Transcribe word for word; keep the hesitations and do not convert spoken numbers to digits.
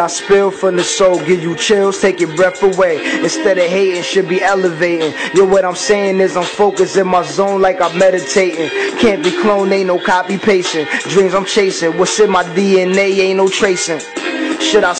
I spill from the soul, give you chills, take your breath away. Instead of hating, should be elevating. Yo, what I'm saying is I'm focused in my zone like I'm meditating. Can't be cloned, ain't no copy pasting. Dreams I'm chasing, what's in my D N A ain't no tracing. Should I